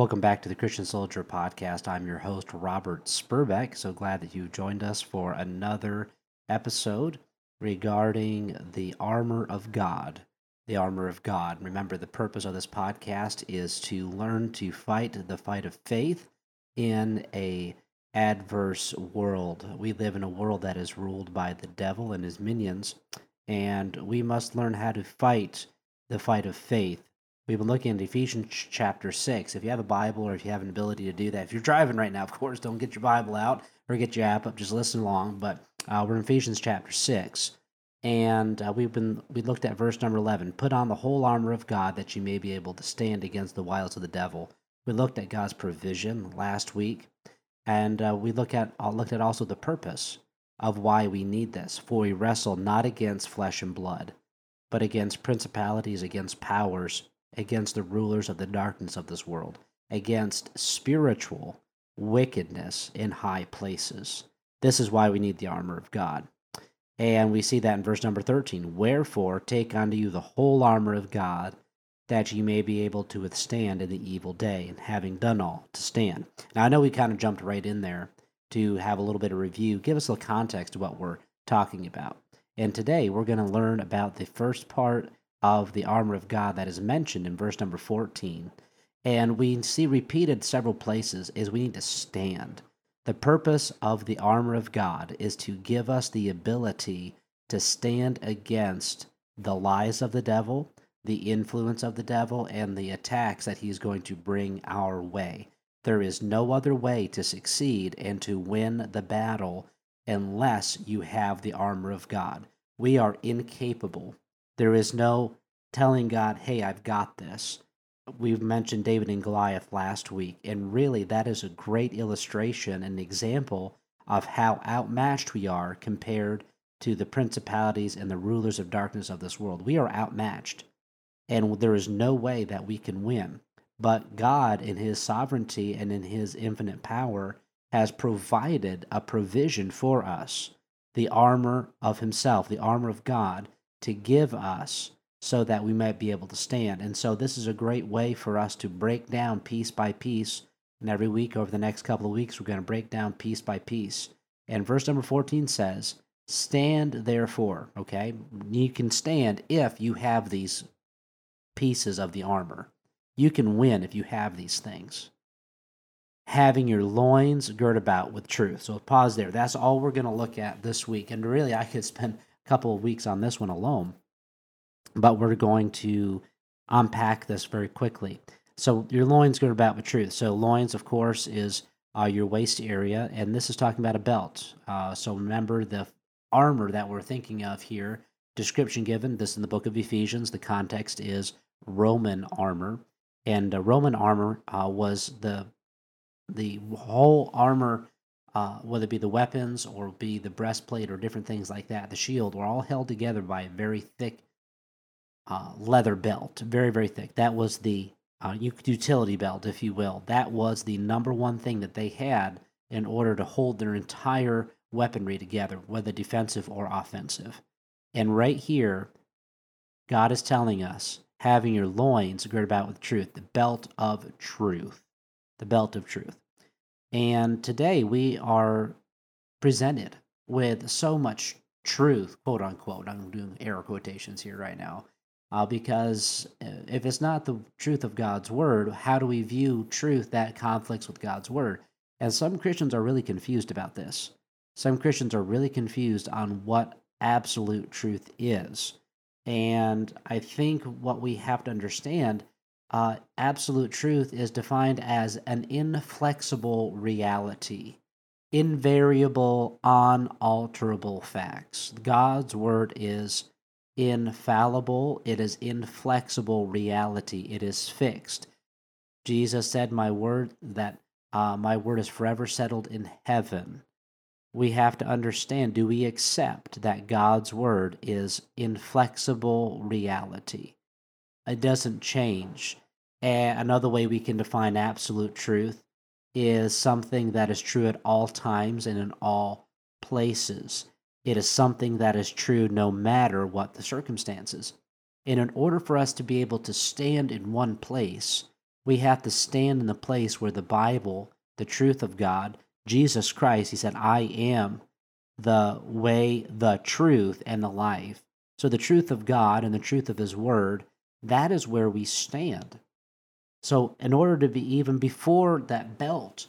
Welcome back to the Christian Soldier Podcast. I'm your host, Robert Spurbeck. So glad that you joined us for another episode regarding the armor of God. The armor of God. Remember, the purpose of this podcast is to learn to fight the fight of faith in an adverse world. We live in a world that is ruled by the devil and his minions, and we must learn how to fight the fight of faith. We've been looking at Ephesians chapter 6. If you have a Bible or if you have an ability to do that, if you're driving right now, of course, don't get your Bible out or get your app up. Just listen along. But we're in Ephesians chapter 6, and we looked at verse number 11. Put on the whole armor of God that you may be able to stand against the wiles of the devil. We looked at God's provision last week, and we looked at also the purpose of why we need this. For we wrestle not against flesh and blood, but against principalities, against powers, against the rulers of the darkness of this world, against spiritual wickedness in high places. This is why we need the armor of God. And we see that in verse number 13. Wherefore, take unto you the whole armor of God, that ye may be able to withstand in the evil day, and having done all, to stand. Now, I know we kind of jumped right in there to have a little bit of review, give us a little context to what we're talking about. And today, we're going to learn about the first part of the armor of God that is mentioned in verse number 14. And we see repeated several places is we need to stand. The purpose of the armor of God is to give us the ability to stand against the lies of the devil, the influence of the devil, and the attacks that he's going to bring our way. There is no other way to succeed and to win the battle unless you have the armor of God. We are incapable. There is no telling God, hey, I've got this. We've mentioned David and Goliath last week, and really that is a great illustration and example of how outmatched we are compared to the principalities and the rulers of darkness of this world. We are outmatched, and there is no way that we can win. But God, in His sovereignty and in His infinite power, has provided a provision for us, the armor of Himself, the armor of God, to give us so that we might be able to stand. And so this is a great way for us to break down piece by piece. And every week over the next couple of weeks, we're going to break down piece by piece. And verse number 14 says, stand therefore, okay? You can stand if you have these pieces of the armor. You can win if you have these things. Having your loins girt about with truth. So pause there. That's all we're going to look at this week. And really, I could spend couple of weeks on this one alone, but we're going to unpack this very quickly. So your loins go about with truth. So loins, of course, is your waist area, and this is talking about a belt. So remember the armor that we're thinking of here, description given, this in the book of Ephesians, the context is Roman armor, and Roman armor was the whole armor. Whether it be the weapons or be the breastplate or different things like that, the shield, were all held together by a very thick leather belt, very, very thick. That was the utility belt, if you will. That was the number one thing that they had in order to hold their entire weaponry together, whether defensive or offensive. And right here, God is telling us, having your loins girt about with truth, the belt of truth, the belt of truth. And today we are presented with so much truth, quote unquote. I'm doing air quotations here right now, because if it's not the truth of God's word, how do we view truth that conflicts with God's word? And some Christians are really confused about this. Some Christians are really confused on what absolute truth is. And I think what we have to understand absolute truth is defined as an inflexible reality, invariable, unalterable facts. God's word is infallible. It is inflexible reality. It is fixed. Jesus said, my word is forever settled in heaven. We have to understand, do we accept that God's word is inflexible reality? It doesn't change. And another way we can define absolute truth is something that is true at all times and in all places. It is something that is true no matter what the circumstances. And in order for us to be able to stand in one place, We have to stand in the place where the Bible, the truth of God, Jesus Christ, he said, I am the way, the truth, and the life. So the truth of God and the truth of his word, that is where we stand. So in order to be even before that belt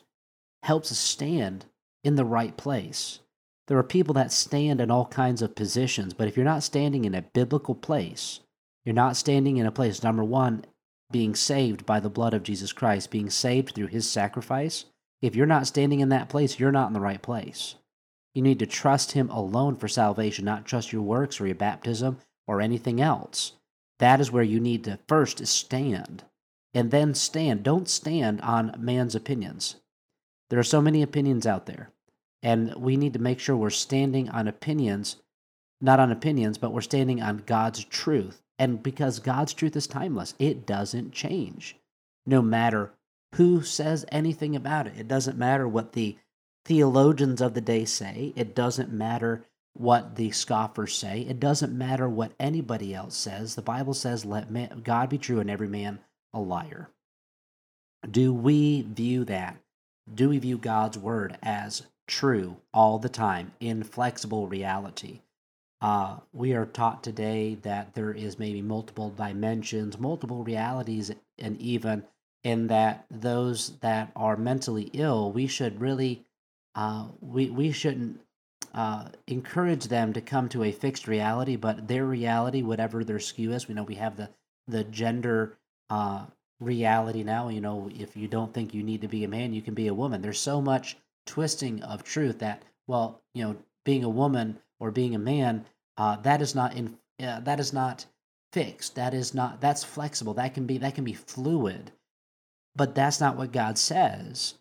helps us stand in the right place. There are people that stand in all kinds of positions, but if you're not standing in a biblical place, you're not standing in a place, number one, being saved by the blood of Jesus Christ, being saved through his sacrifice. If you're not standing in that place, you're not in the right place. You need to trust him alone for salvation, not trust your works or your baptism or anything else. That is where you need to first stand, and then stand. Don't stand on man's opinions. There are so many opinions out there, and we need to make sure we're standing on opinions, not on opinions, but we're standing on God's truth. And because God's truth is timeless, it doesn't change. No matter who says anything about it, it doesn't matter what the theologians of the day say, it doesn't matter what the scoffers say, it doesn't matter what anybody else says. The Bible says, let man, God be true and every man a liar. Do we view that? Do we view God's word as true all the time, inflexible reality? We are taught today that there is maybe multiple dimensions, multiple realities, and even in that those that are mentally ill, we should really, we shouldn't encourage them to come to a fixed reality, but their reality, whatever their skew is. We know we have the gender reality now. You know, if you don't think you need to be a man, you can be a woman. There's so much twisting of truth that, well, you know, being a woman or being a man, that is not fixed. That's flexible. That can be fluid. But that's not what God says.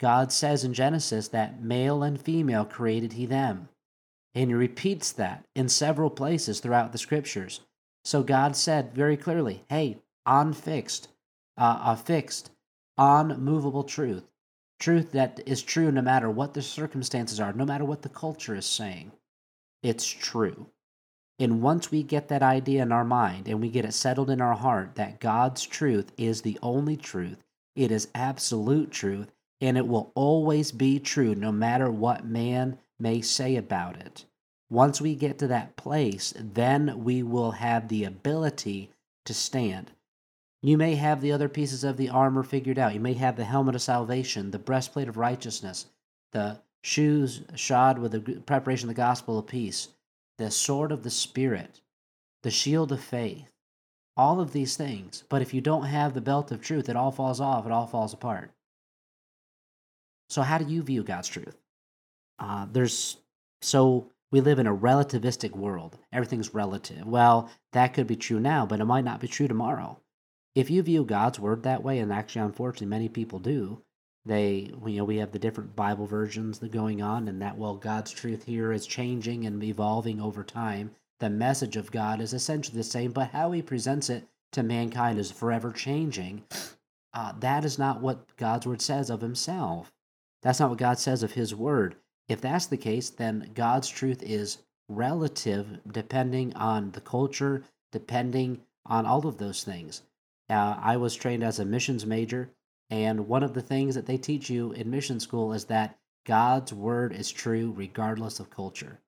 God says in Genesis that male and female created he them. And he repeats that in several places throughout the scriptures. So God said very clearly, hey, fixed, unmovable truth. Truth that is true no matter what the circumstances are, no matter what the culture is saying. It's true. And once we get that idea in our mind and we get it settled in our heart that God's truth is the only truth, it is absolute truth, and it will always be true no matter what man may say about it. Once we get to that place, then we will have the ability to stand. You may have the other pieces of the armor figured out. You may have the helmet of salvation, the breastplate of righteousness, the shoes shod with the preparation of the gospel of peace, the sword of the Spirit, the shield of faith, all of these things. But if you don't have the belt of truth, it all falls off, it all falls apart. So how do you view God's truth? So we live in a relativistic world. Everything's relative. Well, that could be true now, but it might not be true tomorrow. If you view God's word that way, and actually, unfortunately, many people do, we have the different Bible versions that going on, and that, well, God's truth here is changing and evolving over time. The message of God is essentially the same, but how he presents it to mankind is forever changing. That is not what God's word says of himself. That's not what God says of his word. If that's the case, then God's truth is relative depending on the culture, depending on all of those things. I was trained as a missions major. And one of the things that they teach you in mission school is that God's word is true regardless of culture.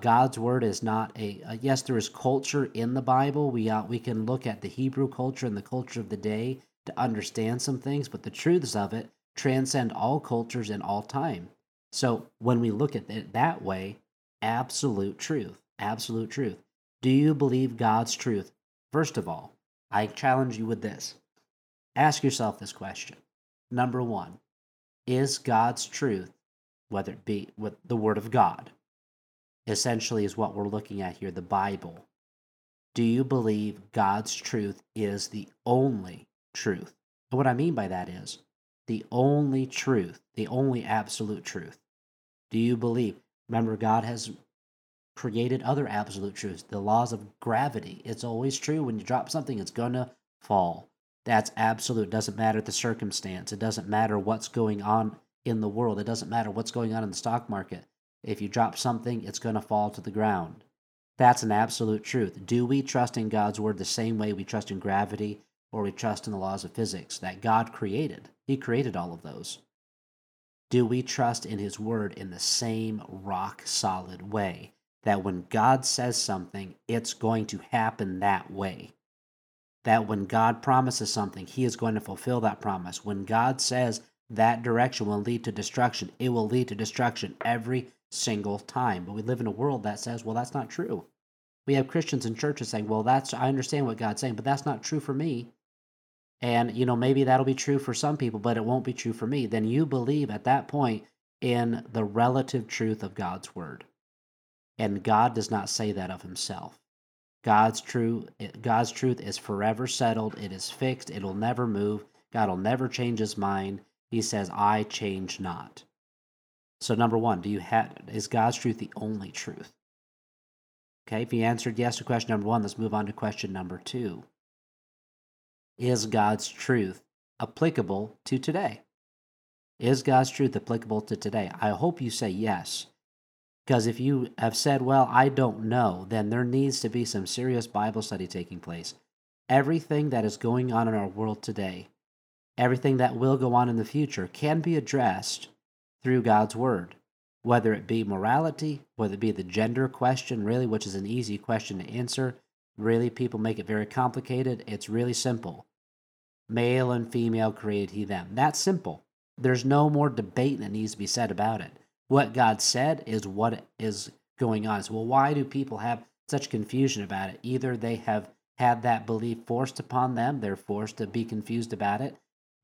God's word is not yes, there is culture in the Bible. We can look at the Hebrew culture and the culture of the day to understand some things, but the truths of it transcend all cultures and all time. So when we look at it that way, absolute truth. Do you believe God's truth? First of all, I challenge you with this. Ask yourself this question. Number one, is God's truth, whether it be with the Word of God, essentially is what we're looking at here, the Bible. Do you believe God's truth is the only truth? And what I mean by that is the only truth, the only absolute truth. Do you believe? Remember, God has created other absolute truths, the laws of gravity. It's always true. When you drop something, it's going to fall. That's absolute. It doesn't matter the circumstance. It doesn't matter what's going on in the world. It doesn't matter what's going on in the stock market. If you drop something, it's going to fall to the ground. That's an absolute truth. Do we trust in God's word the same way we trust in gravity? or we trust in the laws of physics that God created. He created all of those. Do we trust in His Word in the same rock-solid way? That when God says something, it's going to happen that way. That when God promises something, He is going to fulfill that promise. When God says that direction will lead to destruction, it will lead to destruction every single time. But we live in a world that says, well, that's not true. We have Christians in churches saying, well, I understand what God's saying, but that's not true for me. And, maybe that'll be true for some people, but it won't be true for me. Then you believe at that point in the relative truth of God's Word. And God does not say that of Himself. God's truth is forever settled. It is fixed. It will never move. God will never change His mind. He says, I change not. So number one, is God's truth the only truth? Okay, if you answered yes to question number one, let's move on to question number two. Is God's truth applicable to today? Is God's truth applicable to today? I hope you say yes. Because if you have said, well, I don't know, then there needs to be some serious Bible study taking place. Everything that is going on in our world today, everything that will go on in the future, can be addressed through God's Word. Whether it be morality, whether it be the gender question, really, which is an easy question to answer. Really, people make it very complicated. It's really simple. Male and female created He them. That's simple. There's no more debate that needs to be said about it. What God said is what is going on. So, well, why do people have such confusion about it? Either they have had that belief forced upon them, they're forced to be confused about it,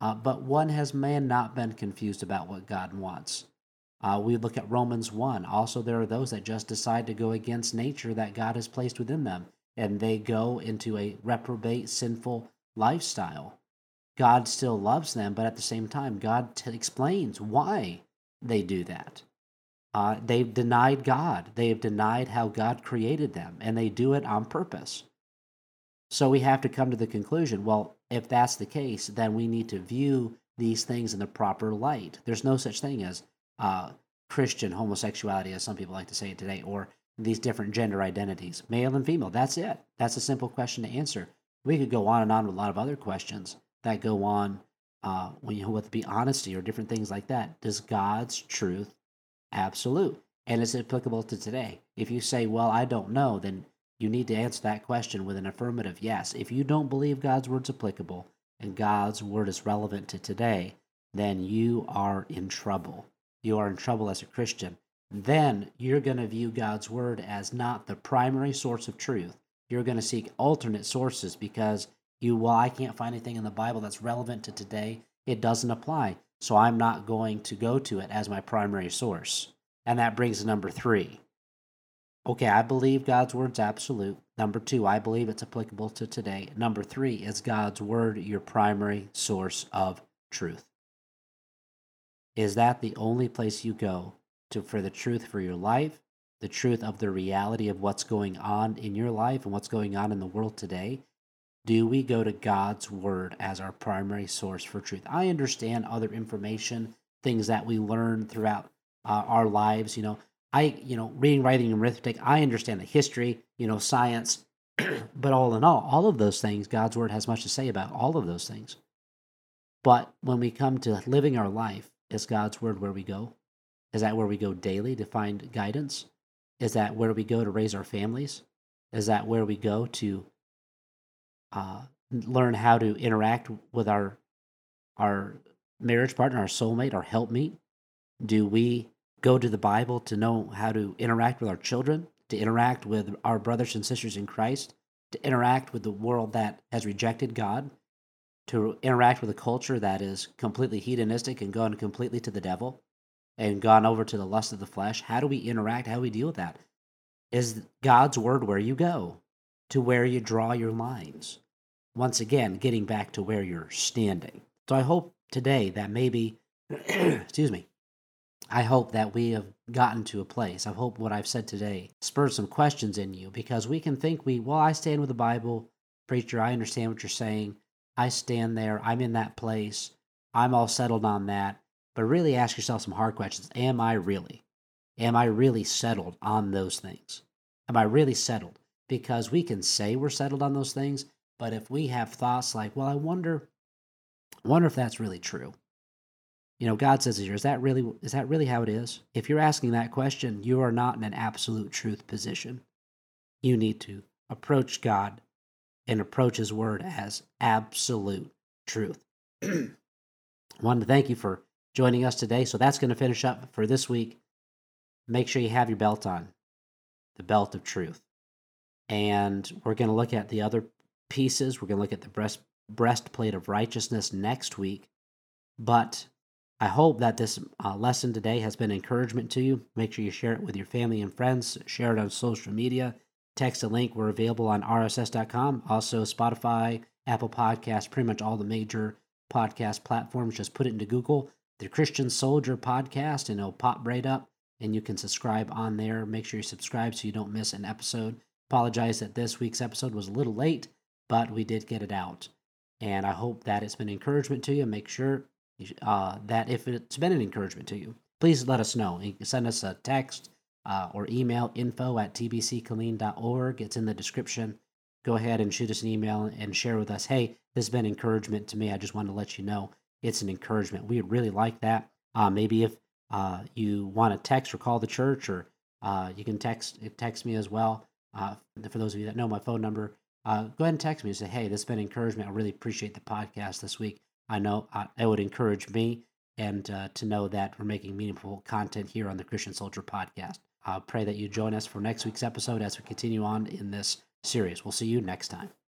but one has man not been confused about what God wants. We look at Romans 1. Also, there are those that just decide to go against nature that God has placed within them, and they go into a reprobate, sinful lifestyle. God still loves them, but at the same time, God explains why they do that. They've denied God. They've denied how God created them, and they do it on purpose. So we have to come to the conclusion, well, if that's the case, then we need to view these things in the proper light. There's no such thing as Christian homosexuality, as some people like to say it today, or these different gender identities, male and female. That's it. That's a simple question to answer. We could go on and on with a lot of other questions that go on whether it be honesty or different things like that. Does God's truth absolute? And is it applicable to today? If you say, well, I don't know, then you need to answer that question with an affirmative yes. If you don't believe God's Word's applicable and God's Word is relevant to today, then you are in trouble. You are in trouble as a Christian. Then you're going to view God's Word as not the primary source of truth. You're going to seek alternate sources because I can't find anything in the Bible that's relevant to today. It doesn't apply, so I'm not going to go to it as my primary source. And that brings to number three. Okay, I believe God's Word's absolute. Number two, I believe it's applicable to today. Number three, is God's Word your primary source of truth? Is that the only place you go for the truth for your life, the truth of the reality of what's going on in your life and what's going on in the world today? Do we go to God's Word as our primary source for truth? I understand other information, things that we learn throughout our lives. Reading, writing, and arithmetic. I understand the history, science. But all in all of those things, God's Word has much to say about all of those things. But when we come to living our life, is God's Word where we go? Is that where we go daily to find guidance? Is that where we go to raise our families? Is that where we go to learn how to interact with our marriage partner, our soulmate, our helpmeet? Do we go to the Bible to know how to interact with our children, to interact with our brothers and sisters in Christ, to interact with the world that has rejected God, to interact with a culture that is completely hedonistic and gone completely to the devil and gone over to the lust of the flesh? How do we interact? How do we deal with that? Is God's Word where you go, to where you draw your lines? Once again, getting back to where you're standing. So I hope today that maybe, I hope that we have gotten to a place. I hope what I've said today spurred some questions in you, because we can think I stand with the Bible, preacher, I understand what you're saying. I stand there. I'm in that place. I'm all settled on that. But really ask yourself some hard questions. Am I really settled on those things? Am I really settled? Because we can say we're settled on those things, But if we have thoughts like, well, I wonder if that's really true. You know, God says here, is that really how it is? If you're asking that question, you are not in an absolute truth position. You need to approach God and approach His Word as absolute truth. Wanted to thank you for joining us today. So that's going to finish up for this week. Make sure you have your belt on, the belt of truth. And we're going to look at the other pieces. We're going to look at the breastplate of righteousness next week. But I hope that this lesson today has been encouragement to you. Make sure you share it with your family and friends. Share it on social media. Text a link. We're available on rss.com. Also, Spotify, Apple Podcasts, pretty much all the major podcast platforms. Just put it into Google, the Christian Soldier Podcast, and it'll pop right up, and you can subscribe on there. Make sure you subscribe so you don't miss an episode. Apologize that this week's episode was a little late, but we did get it out. And I hope that it's been an encouragement to you. Make sure that if it's been an encouragement to you, please let us know. You can send us a text or email, info@tbckilleen.org. It's in the description. Go ahead and shoot us an email and share with us, hey, this has been encouragement to me. I just wanted to let you know it's an encouragement. We would really like that. Maybe if you want to text or call the church, or you can text me as well. For those of you that know my phone number, go ahead and text me and say, hey, this has been encouragement. I really appreciate the podcast this week. I know it would encourage me and to know that we're making meaningful content here on the Christian Soldier Podcast. I pray that you join us for next week's episode as we continue on in this series. We'll see you next time.